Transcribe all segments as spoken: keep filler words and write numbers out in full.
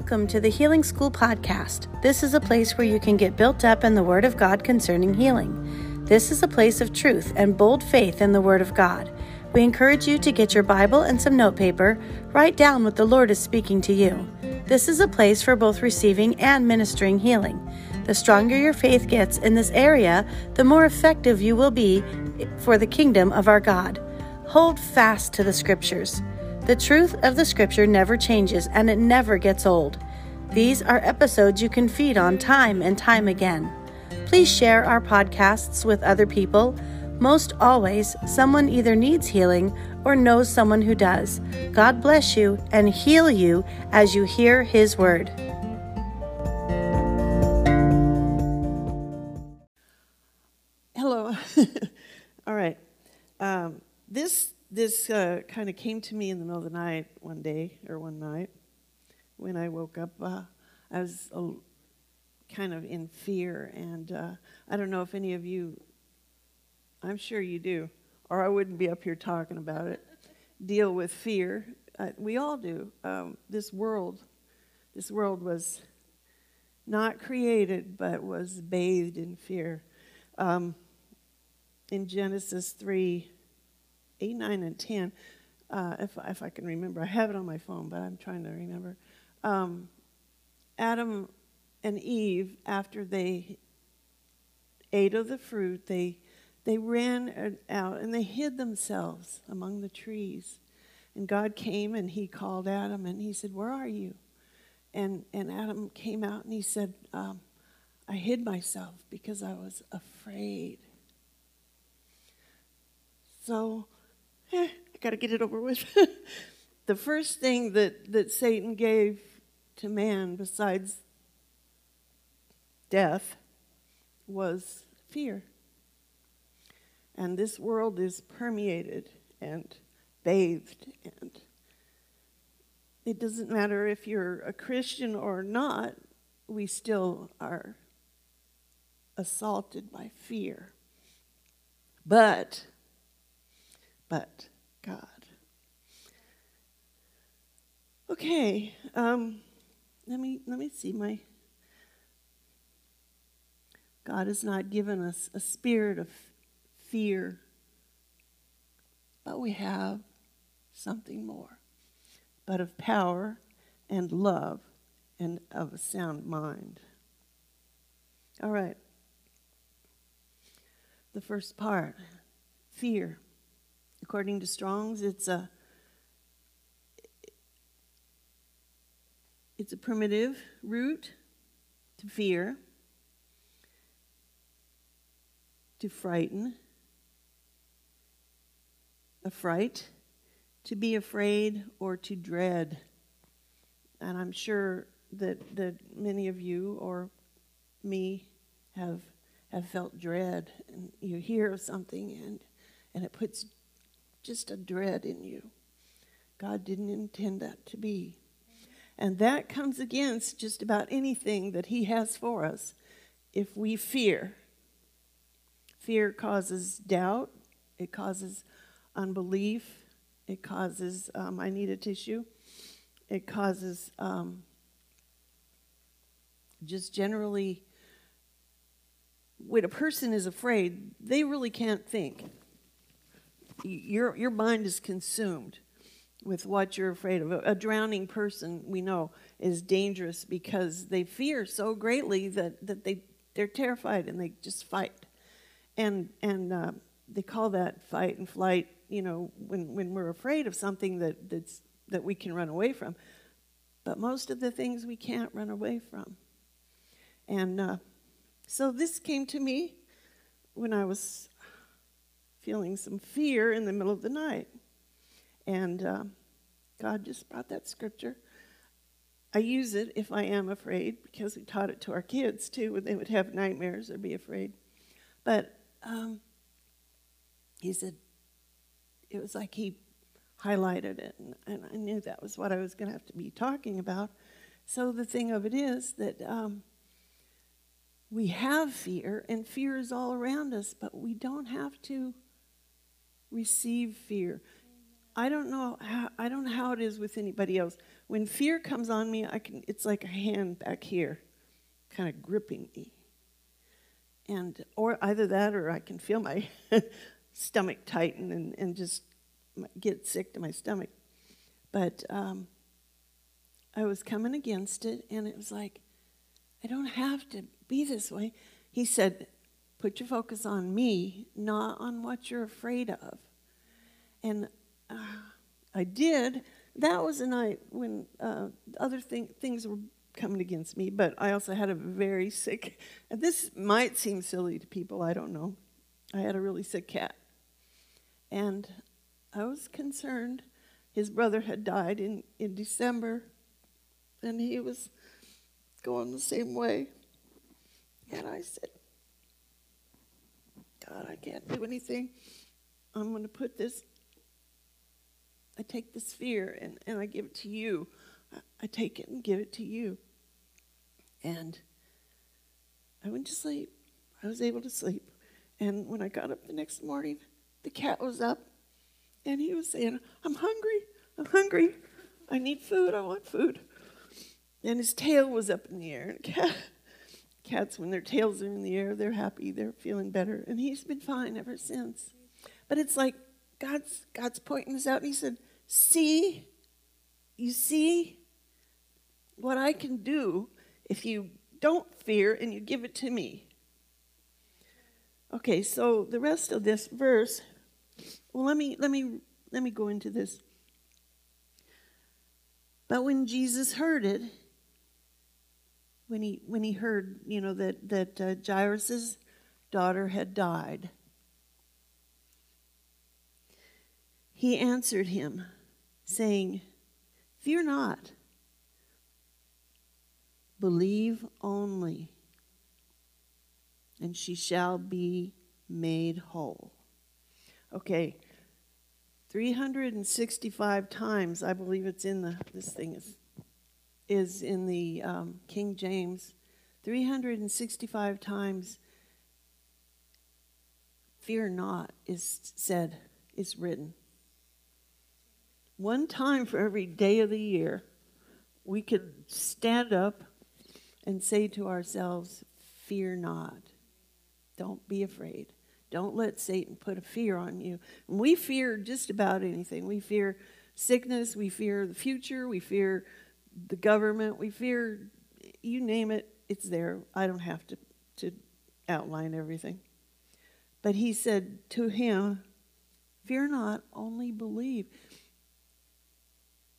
Welcome to the Healing School Podcast. This is a place where you can get built up in the Word of God concerning healing. This is a place of truth and bold faith in the Word of God. We encourage you to get your Bible and some notepaper, write down what the Lord is speaking to you. This is a place for both receiving and ministering healing. The stronger your faith gets in this area, the more effective you will be for the kingdom of our God. Hold fast to the Scriptures. The truth of the Scripture never changes, and it never gets old. These are episodes you can feed on time and time again. Please share our podcasts with other people. Most always, someone either needs healing or knows someone who does. God bless you and heal you as you hear His Word. Hello. All right. Um, this... This uh, kind of came to me in the middle of the night one day, or one night, when I woke up. Uh, I was uh, kind of in fear, and uh, I don't know if any of you, I'm sure you do, or I wouldn't be up here talking about it, deal with fear. Uh, we all do. Um, this world, this world was not created, but was bathed in fear. Um, in Genesis three, eight, nine, and ten, uh, if, if I can remember. I have it on my phone, but I'm trying to remember. Um, Adam and Eve, after they ate of the fruit, they, they ran out, and they hid themselves among the trees. And God came, and he called Adam, and he said, "Where are you?" And, and Adam came out, and he said, um, "I hid myself because I was afraid. So... Eh, I got to get it over with." The first thing that, that Satan gave to man besides death was fear. And this world is permeated and bathed. And it doesn't matter if you're a Christian or not, we still are assaulted by fear. But... But God. Okay, um, let me let me see my. God has not given us a spirit of fear, but we have something more, but of power and love and of a sound mind. All right. The first part, fear. According to Strong's, it's a it's a primitive root to fear, to frighten, affright, to be afraid or to dread. And I'm sure that that many of you or me have have felt dread, and you hear of something and and it puts just a dread in you. God didn't intend that to be. And that comes against just about anything that he has for us if we fear. Fear causes doubt. It causes unbelief. It causes, um, I need a tissue. It causes um, just generally, when a person is afraid, they really can't think. Your your mind is consumed with what you're afraid of. A drowning person, we know, is dangerous because they fear so greatly that, that they, they're terrified and they just fight. And and uh, they call that fight and flight, you know, when, when we're afraid of something that, that's, that we can run away from. But most of the things we can't run away from. And uh, so this came to me when I was... feeling some fear in the middle of the night. And uh, God just brought that scripture. I use it if I am afraid, because we taught it to our kids, too, when they would have nightmares or be afraid. But um, he said, it was like he highlighted it, and, and I knew that was what I was going to have to be talking about. So the thing of it is that um, we have fear, and fear is all around us, but we don't have to receive fear. I don't know how, I don't know how it is with anybody else. When fear comes on me, I can, it's like a hand back here kind of gripping me. And, or either that or I can feel my stomach tighten and, and just get sick to my stomach. But um, I was coming against it, and it was like, I don't have to be this way. He said, put your focus on me, not on what you're afraid of. And uh, I did. That was a night when uh, other thing, things were coming against me, but I also had a very sick, and this might seem silly to people, I don't know. I had a really sick cat. And I was concerned. His brother had died in, in December, and he was going the same way. And I said, God, I can't do anything. I'm going to put this, I take this fear and, and I give it to you. I take it and give it to you. And I went to sleep. I was able to sleep. And when I got up the next morning, the cat was up, and he was saying, I'm hungry, I'm hungry. I need food, I want food. And his tail was up in the air. And cat, cats, when their tails are in the air, they're happy, they're feeling better. And he's been fine ever since. But it's like God's, God's pointing this out. And he said, see, you see what I can do if you don't fear and you give it to me. Okay, so the rest of this verse, well, let me let me let me go into this. But when Jesus heard it, when he when he heard, you know, that that uh, Jairus's daughter had died, he answered him, saying, "Fear not. Believe only, and she shall be made whole." Okay, three hundred sixty-five times, I believe it's in the, this thing is, is in the um, King James, three hundred sixty-five times, fear not is said, is written. One time for every day of the year, we could stand up and say to ourselves, fear not. Don't be afraid. Don't let Satan put a fear on you. And we fear just about anything. We fear sickness. We fear the future. We fear the government. We fear, you name it, it's there. I don't have to, to outline everything. But he said to him, fear not, only believe.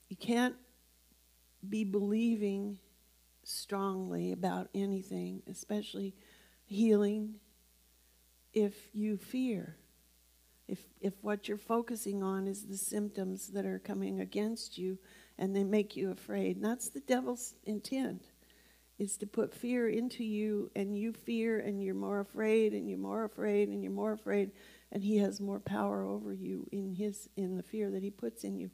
You can't be believing strongly about anything, especially healing, if you fear, if if what you're focusing on is the symptoms that are coming against you and they make you afraid. And that's the devil's intent, is to put fear into you, and you fear and you're more afraid and you're more afraid and you're more afraid, and he has more power over you in his in the fear that he puts in you.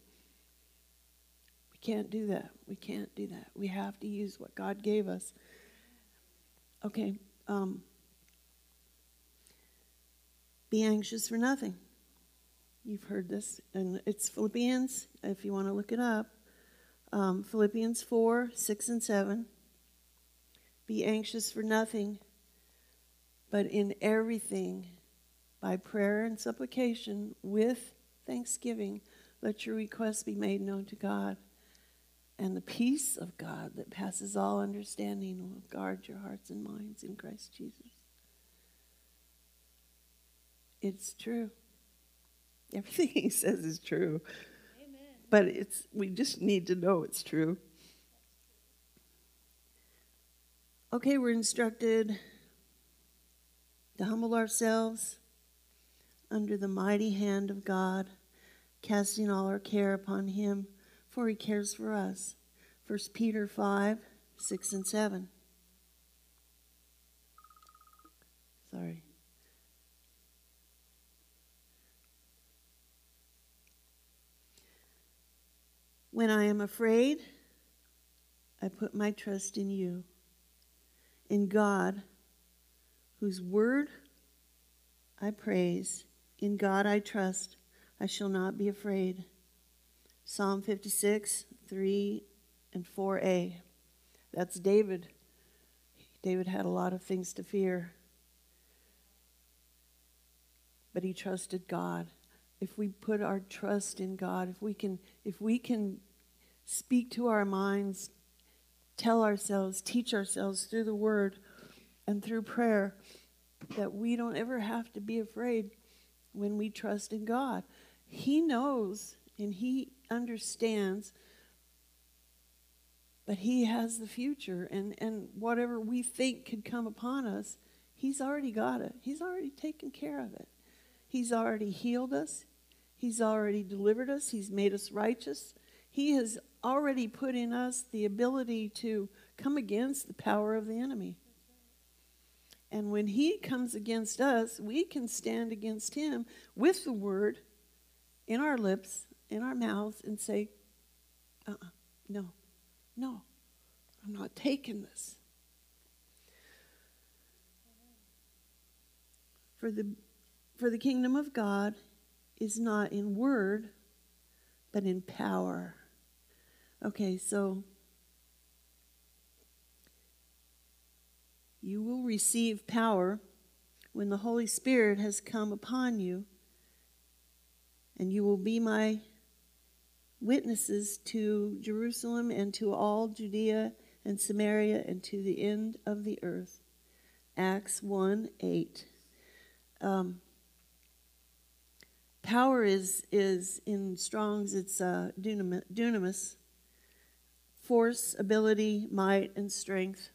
We can't do that. We can't do that. We have to use what God gave us. Okay, um, be anxious for nothing. You've heard this, and it's Philippians, if you want to look it up. Um, Philippians four, six, and seven. Be anxious for nothing, but in everything, by prayer and supplication, with thanksgiving, let your requests be made known to God. And the peace of God that passes all understanding will guard your hearts and minds in Christ Jesus. It's true. Everything he says is true. Amen. But it's we just need to know it's true. Okay, we're instructed to humble ourselves under the mighty hand of God, casting all our care upon him, for he cares for us. First Peter five, six and seven. Sorry. When I am afraid, I put my trust in you, in God, whose word I praise. In God I trust. I shall not be afraid. Psalm fifty-six, three and four A. That's David. David had a lot of things to fear, but he trusted God. If we put our trust in God, if we can, if we can speak to our minds, tell ourselves, teach ourselves through the Word and through prayer that we don't ever have to be afraid when we trust in God. He knows and He understands that He has the future, and, and whatever we think could come upon us, He's already got it. He's already taken care of it. He's already healed us. He's already delivered us. He's made us righteous. He has already put in us the ability to come against the power of the enemy. And when he comes against us, we can stand against him with the word in our lips, in our mouths, and say, uh-uh, no, no, I'm not taking this. For the For the kingdom of God is not in word, but in power. Okay, so you will receive power when the Holy Spirit has come upon you, and you will be my witnesses to Jerusalem and to all Judea and Samaria and to the end of the earth. Acts one eight. Um, Power is, is in Strong's, it's uh, dunamis, force, ability, might, and strength.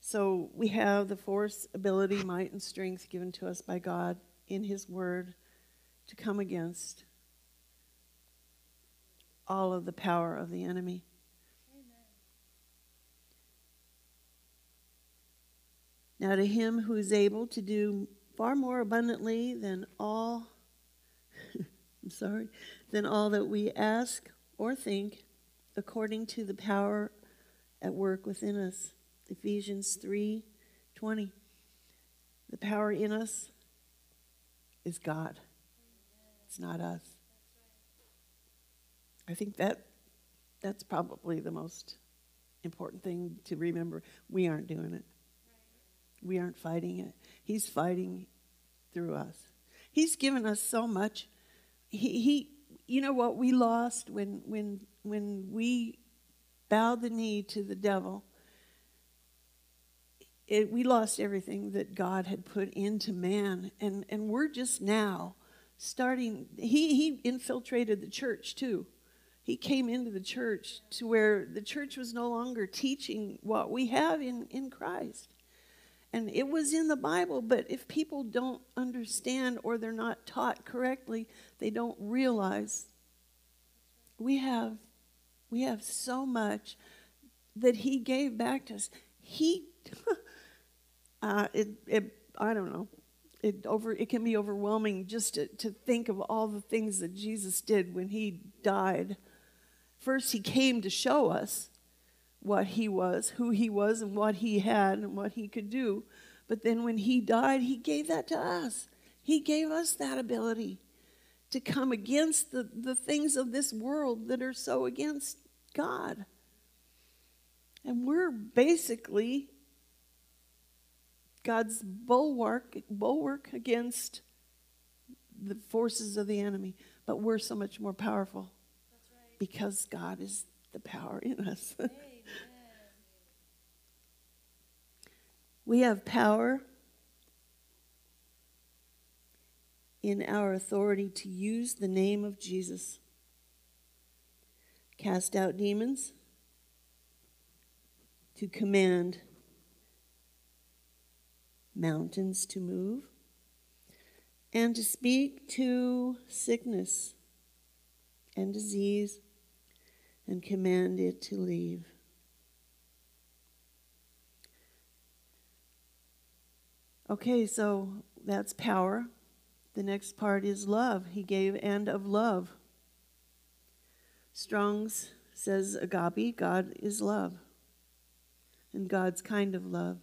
So we have the force, ability, might, and strength given to us by God in His Word to come against all of the power of the enemy. Amen. Now to Him who is able to do far more abundantly than all I'm sorry, than all that we ask or think, according to the power at work within us. Ephesians three twenty. The power in us is God. It's not us. I think that that's probably the most important thing to remember. We aren't doing it. We aren't fighting it. He's fighting through us. He's given us so much. He, he, you know what we lost when, when, when we bowed the knee to the devil? It, we lost everything that God had put into man. And, and we're just now starting. He, he infiltrated the church, too. He came into the church to where the church was no longer teaching what we have in, in Christ. And it was in the Bible, but if people don't understand or they're not taught correctly, they don't realize we have we have so much that He gave back to us. He, uh, it, it, I don't know, it over it can be overwhelming just to, to think of all the things that Jesus did when He died. First, He came to show us what He was, who He was, and what He had, and what He could do. But then when He died, He gave that to us. He gave us that ability to come against the, the things of this world that are so against God. And we're basically God's bulwark, bulwark against the forces of the enemy. But we're so much more powerful. That's right. Because God is the power in us. We have power in our authority to use the name of Jesus. Cast out demons, to command mountains to move, and to speak to sickness and disease and command it to leave. Okay, so that's power. The next part is love. He gave and of love. Strong's says agape, God is love, and God's kind of love.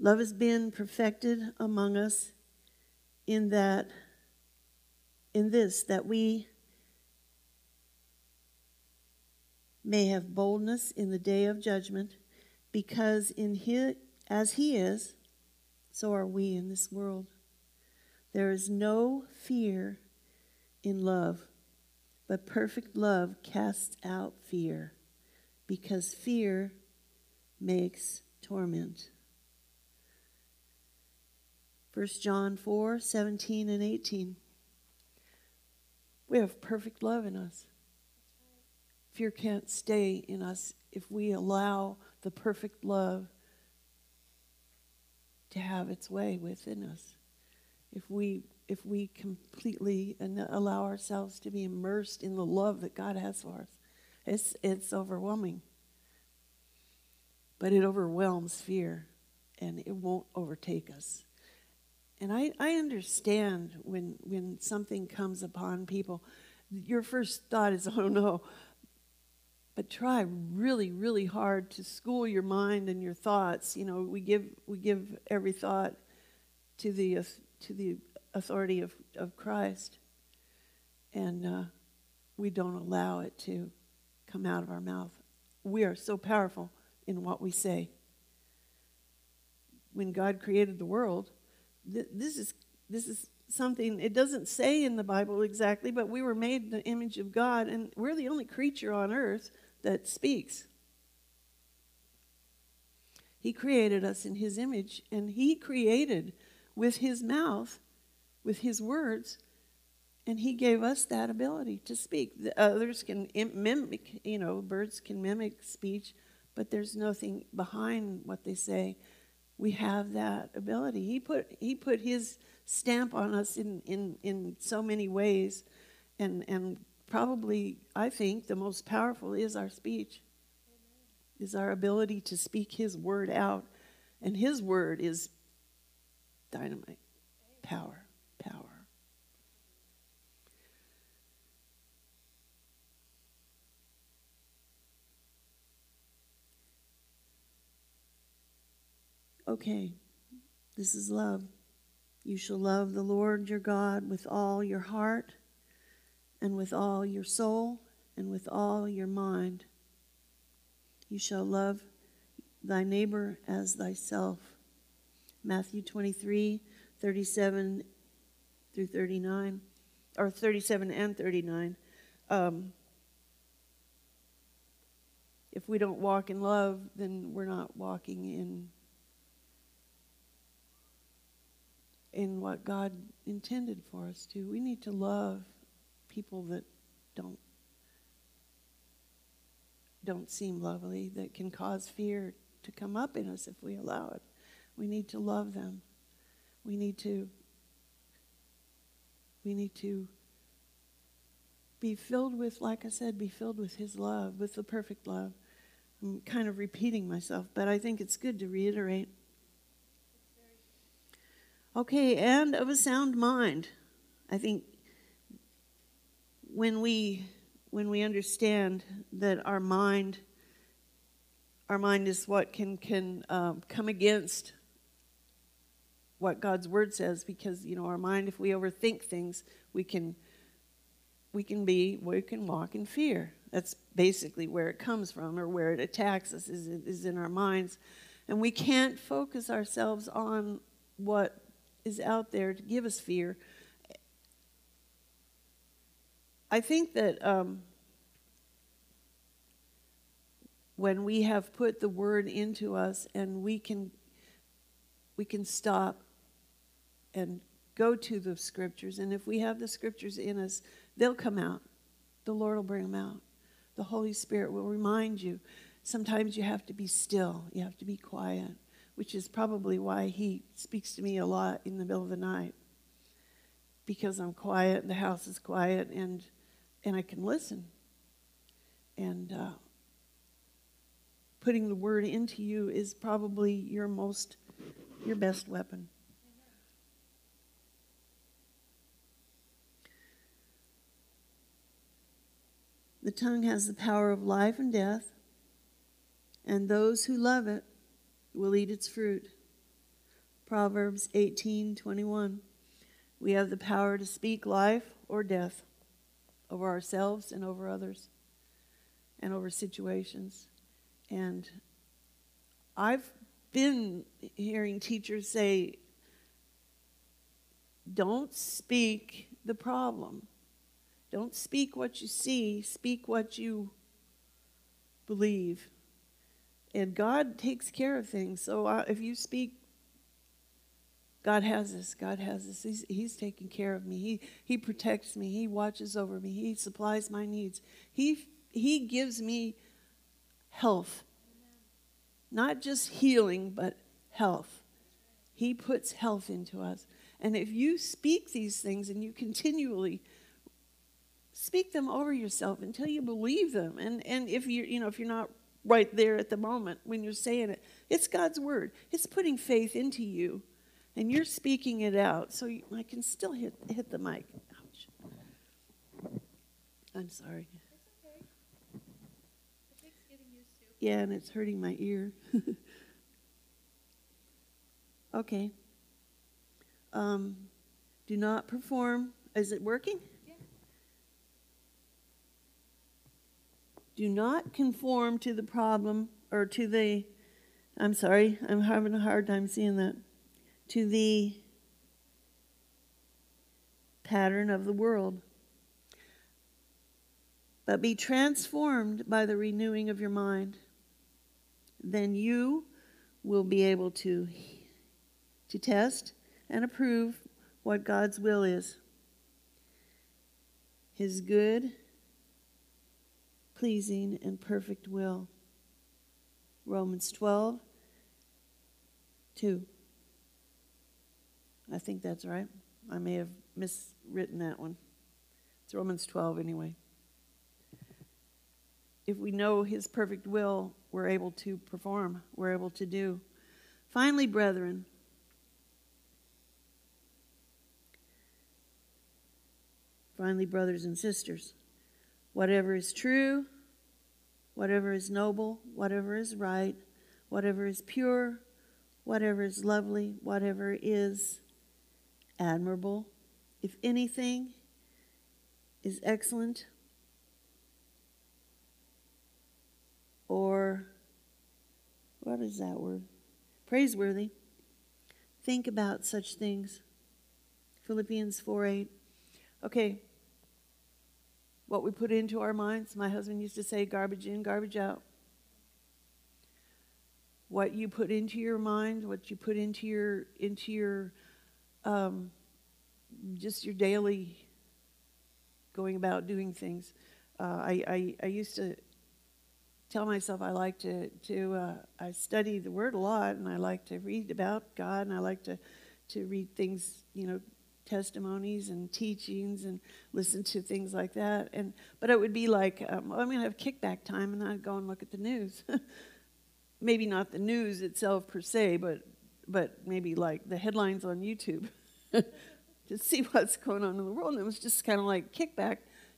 Love has been perfected among us in that in this, that we may have boldness in the day of judgment, because in his, as he is, so are we in this world. There is no fear in love, but perfect love casts out fear, because fear makes torment. First John four, seventeen and eighteen. We have perfect love in us. Fear can't stay in us if we allow the perfect love to have its way within us. If we if we completely allow ourselves to be immersed in the love that God has for us, it's it's overwhelming. But it overwhelms fear, and it won't overtake us. And I, I understand when when something comes upon people, your first thought is, oh no. But try really, really hard to school your mind and your thoughts. You know, we give we give every thought to the to the authority of, of Christ, and uh, we don't allow it to come out of our mouth. We are so powerful in what we say. When God created the world, th- this is this is. something, it doesn't say in the Bible exactly, but we were made in the image of God, and we're the only creature on earth that speaks. He created us in his image, and he created with his mouth, with his words, and he gave us that ability to speak. The others can mimic, you know, birds can mimic speech, but there's nothing behind what they say. We have that ability. He put he put his stamp on us in, in, in so many ways, and and probably, I think, the most powerful is our speech, is our ability to speak his word out, and his word is dynamite, power, power. Okay, this is love. You shall love the Lord your God with all your heart, and with all your soul, and with all your mind. You shall love thy neighbor as thyself. Matthew twenty-three, thirty-seven through thirty-nine, or thirty-seven and thirty-nine. Um, if we don't walk in love, then we're not walking in in what God intended for us to. We need to love people that don't don't seem lovely, that can cause fear to come up in us if we allow it. We need to love them. We need to we need to be filled with, like I said, be filled with his love, with the perfect love. I'm kind of repeating myself, but I think it's good to reiterate. Okay, and of a sound mind. I think when we when we understand that our mind, our mind is what can can um, come against what God's word says, because you know our mind. If we overthink things, we can we can be we can walk in fear. That's basically where it comes from, or where it attacks us is is in our minds, and we can't focus ourselves on what is out there to give us fear. I think that um, when we have put the word into us, and we can we can stop and go to the scriptures, and if we have the scriptures in us, they'll come out. The Lord will bring them out. The Holy Spirit will remind you. Sometimes you have to be still. You have to be quiet, which is probably why he speaks to me a lot in the middle of the night, because I'm quiet, the house is quiet, and and I can listen. And uh, putting the word into you is probably your most, your best weapon. The tongue has the power of life and death, and those who love it will eat its fruit. Proverbs eighteen twenty-one. We have the power to speak life or death over ourselves and over others and over situations. And I've been hearing teachers say, don't speak the problem. Don't speak what you see, speak what you believe. And God takes care of things. So uh, if you speak, God has this, God has this. He's, he's taking care of me. He, he protects me. He watches over me. He supplies my needs. He, he gives me health. Not just healing, but health. He puts health into us. And if you speak these things and you continually speak them over yourself until you believe them, and, and if you're, you know, if you're not right there at the moment when you're saying it, it's God's word. It's putting faith into you, and you're speaking it out. So you, I can still hit hit the mic. Ouch. I'm sorry. It's okay. It takes getting used to. Yeah, and it's hurting my ear. Okay. Um, do not perform. Is it working? Do not conform to the problem, or to the, I'm sorry, I'm having a hard time seeing that, to the pattern of the world. But be transformed by the renewing of your mind. Then you will be able to, to test and approve what God's will is. His good, pleasing and perfect will. Romans twelve, two. I think that's right. I may have miswritten that one. It's Romans twelve anyway. If we know his perfect will, we're able to perform. We're able to do. Finally, brethren, finally, brothers and sisters, whatever is true, whatever is noble, whatever is right, whatever is pure, whatever is lovely, whatever is admirable, if anything is excellent or, what is that word? Praiseworthy. Think about such things. Philippians four eight. Okay. What we put into our minds, my husband used to say, garbage in, garbage out. What you put into your mind, what you put into your, into your, um, just your daily going about doing things. Uh, I, I, I used to tell myself I like to, to uh, I study the Word a lot, and I like to read about God, and I like to, to read things, you know, testimonies and teachings, and listen to things like that. And but it would be like, um, I'm going to have kickback time, and I'd go and look at the news. Maybe not the news itself per se, but but maybe like the headlines on YouTube to see what's going on in the world. And it was just kind of like kickback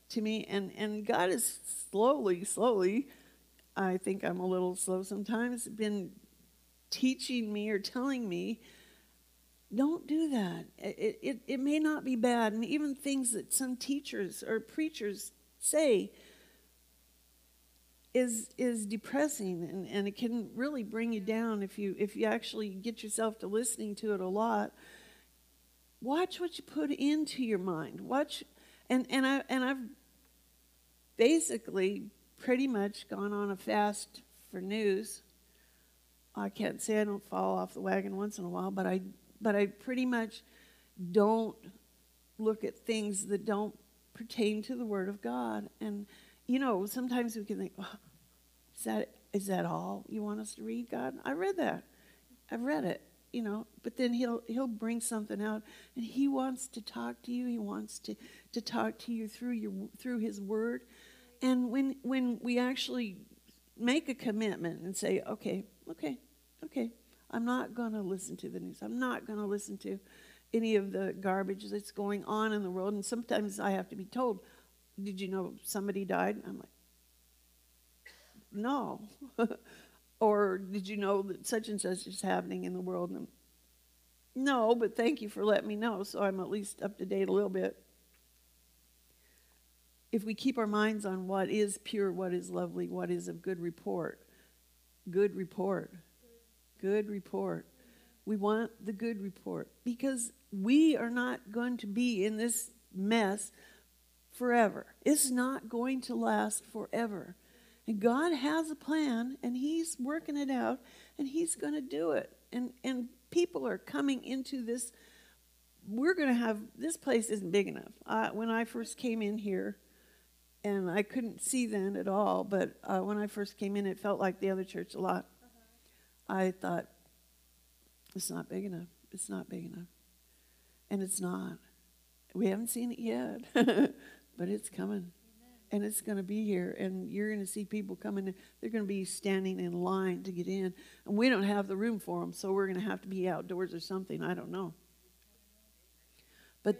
to me. And and God is slowly, slowly, I think I'm a little slow sometimes, been teaching me or telling me, don't do that. It, it, it may not be bad. And even things that some teachers or preachers say is is depressing, and, and it can really bring you down if you if you actually get yourself to listening to it a lot. Watch what you put into your mind. Watch, and, and I and I've basically pretty much gone on a fast for news. I can't say I don't fall off the wagon once in a while, but I But I pretty much don't look at things that don't pertain to the Word of God. And, you know, sometimes we can think, oh, is that is that all you want us to read, God? I read that. I've read it, you know. But then he'll he'll bring something out, and he wants to talk to you. He wants to, to talk to you through your through his Word. And when when we actually make a commitment and say, okay, okay, okay, I'm not going to listen to the news. I'm not going to listen to any of the garbage that's going on in the world. And sometimes I have to be told, did you know somebody died? And I'm like, no. Or did you know that such and such is happening in the world? And I'm, no, but thank you for letting me know. So I'm at least up to date a little bit. if we keep our minds on what is pure, what is lovely, what is of good report, good report, good report. We want the good report, because we are not going to be in this mess forever. It's not going to last forever. And God has a plan, and he's working it out, and he's going to do it. And and people are coming into this. We're going to have, this place isn't big enough. Uh, when I first came in here, and I couldn't see then at all, but uh, when I first came in, it felt like the other church a lot. Uh-huh. I thought, it's not big enough. It's not big enough. And it's not. We haven't seen it yet, but it's coming. Amen. And it's going to be here, and you're going to see people coming in. They're going to be standing in line to get in, and we don't have the room for them, so we're going to have to be outdoors or something. I don't know. But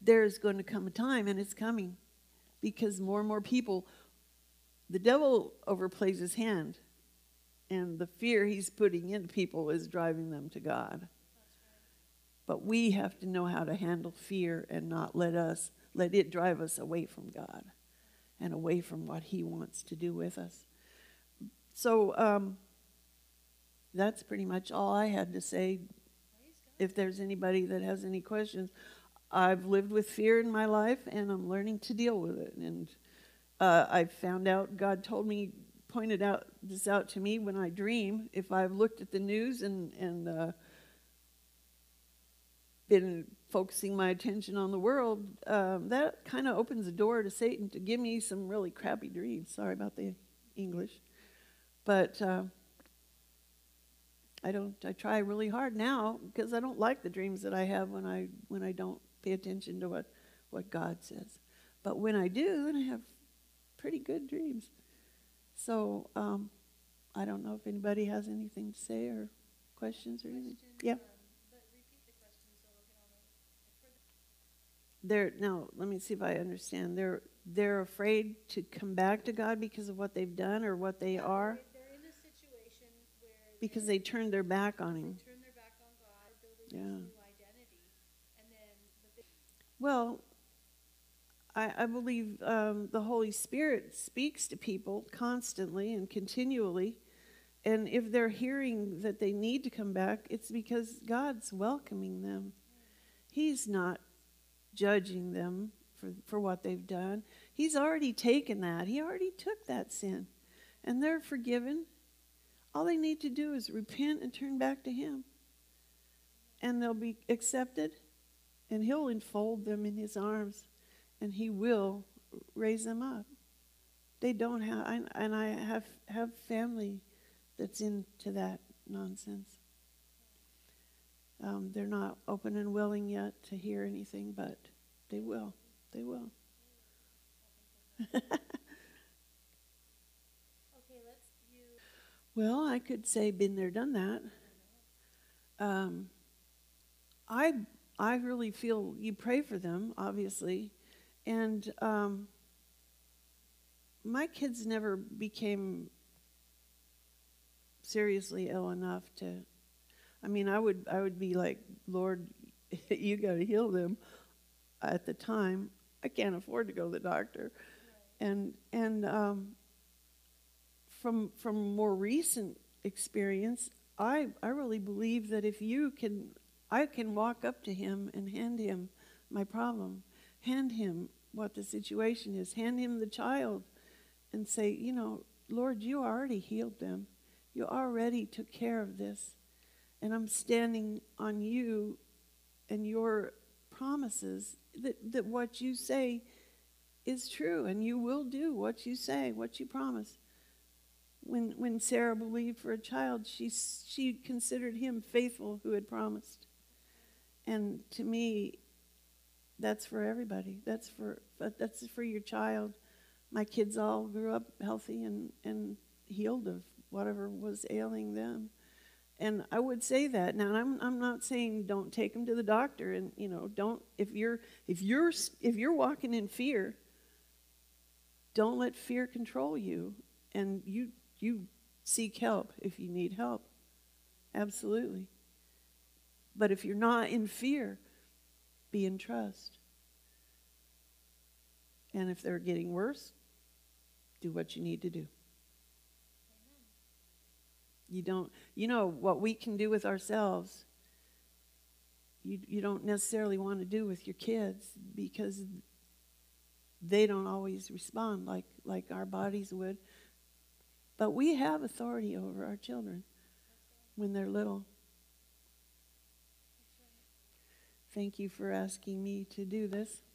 there's going to come a time, and it's coming, because more and more people, the devil overplays his hand, and the fear he's putting into people is driving them to God. Right. But we have to know how to handle fear and not let us, let it drive us away from God and away from what he wants to do with us. So um, that's pretty much all I had to say. If there's anybody that has any questions, I've lived with fear in my life, and I'm learning to deal with it. And uh, I found out, God told me, pointed out this out to me when I dream. If I've looked at the news and, and uh, been focusing my attention on the world, um, that kind of opens the door to Satan to give me some really crappy dreams. Sorry about the English. But uh, I don't. I try really hard now, because I don't like the dreams that I have when I when I don't pay attention to what, what God says. But when I do, then I have pretty good dreams. So um, I don't know if anybody has anything to say or questions or anything. Yeah. Um, but repeat the question so we can all know. They're, now, let me see if I understand. They're, they're afraid to come back to God because of what they've done or what they are? They're in a situation where... Because they turned their back on him. They turned their back on God. They lose their new identity. And then the well... I, I believe um, the Holy Spirit speaks to people constantly and continually. And if they're hearing that they need to come back, it's because God's welcoming them. He's not judging them for, for what they've done. He's already taken that. He already took that sin. And they're forgiven. All they need to do is repent and turn back to him. And they'll be accepted. And he'll enfold them in his arms. And he will raise them up. They don't have, I, and I have, have family that's into that nonsense. Um, they're not open and willing yet to hear anything, but they will. They will. Well, I could say been there, done that. Um, I, I really feel you pray for them, obviously. And um, my kids never became seriously ill enough to, I mean, I would I would be like, Lord, you got to heal them. At the time, I can't afford to go to the doctor. Right. And and um, from from more recent experience, I I really believe that if you can, I can walk up to him and hand him my problem. Hand him what the situation is. Hand him the child and say, you know, Lord, you already healed them. You already took care of this. And I'm standing on you and your promises that, that what you say is true. And you will do what you say, what you promise. When when Sarah believed for a child, she she considered him faithful who had promised. And to me... That's for everybody. That's for that's for your child. My kids all grew up healthy and, and healed of whatever was ailing them. And I would say that. Now I'm I'm not saying don't take them to the doctor, and you know, don't if you're if you're if you're walking in fear, don't let fear control you, and you you seek help if you need help. Absolutely. But if you're not in fear, be in trust. And if they're getting worse, do what you need to do. You don't, you know, what we can do with ourselves, you, you don't necessarily want to do with your kids, because they don't always respond like, like our bodies would. But we have authority over our children when they're little. Thank you for asking me to do this.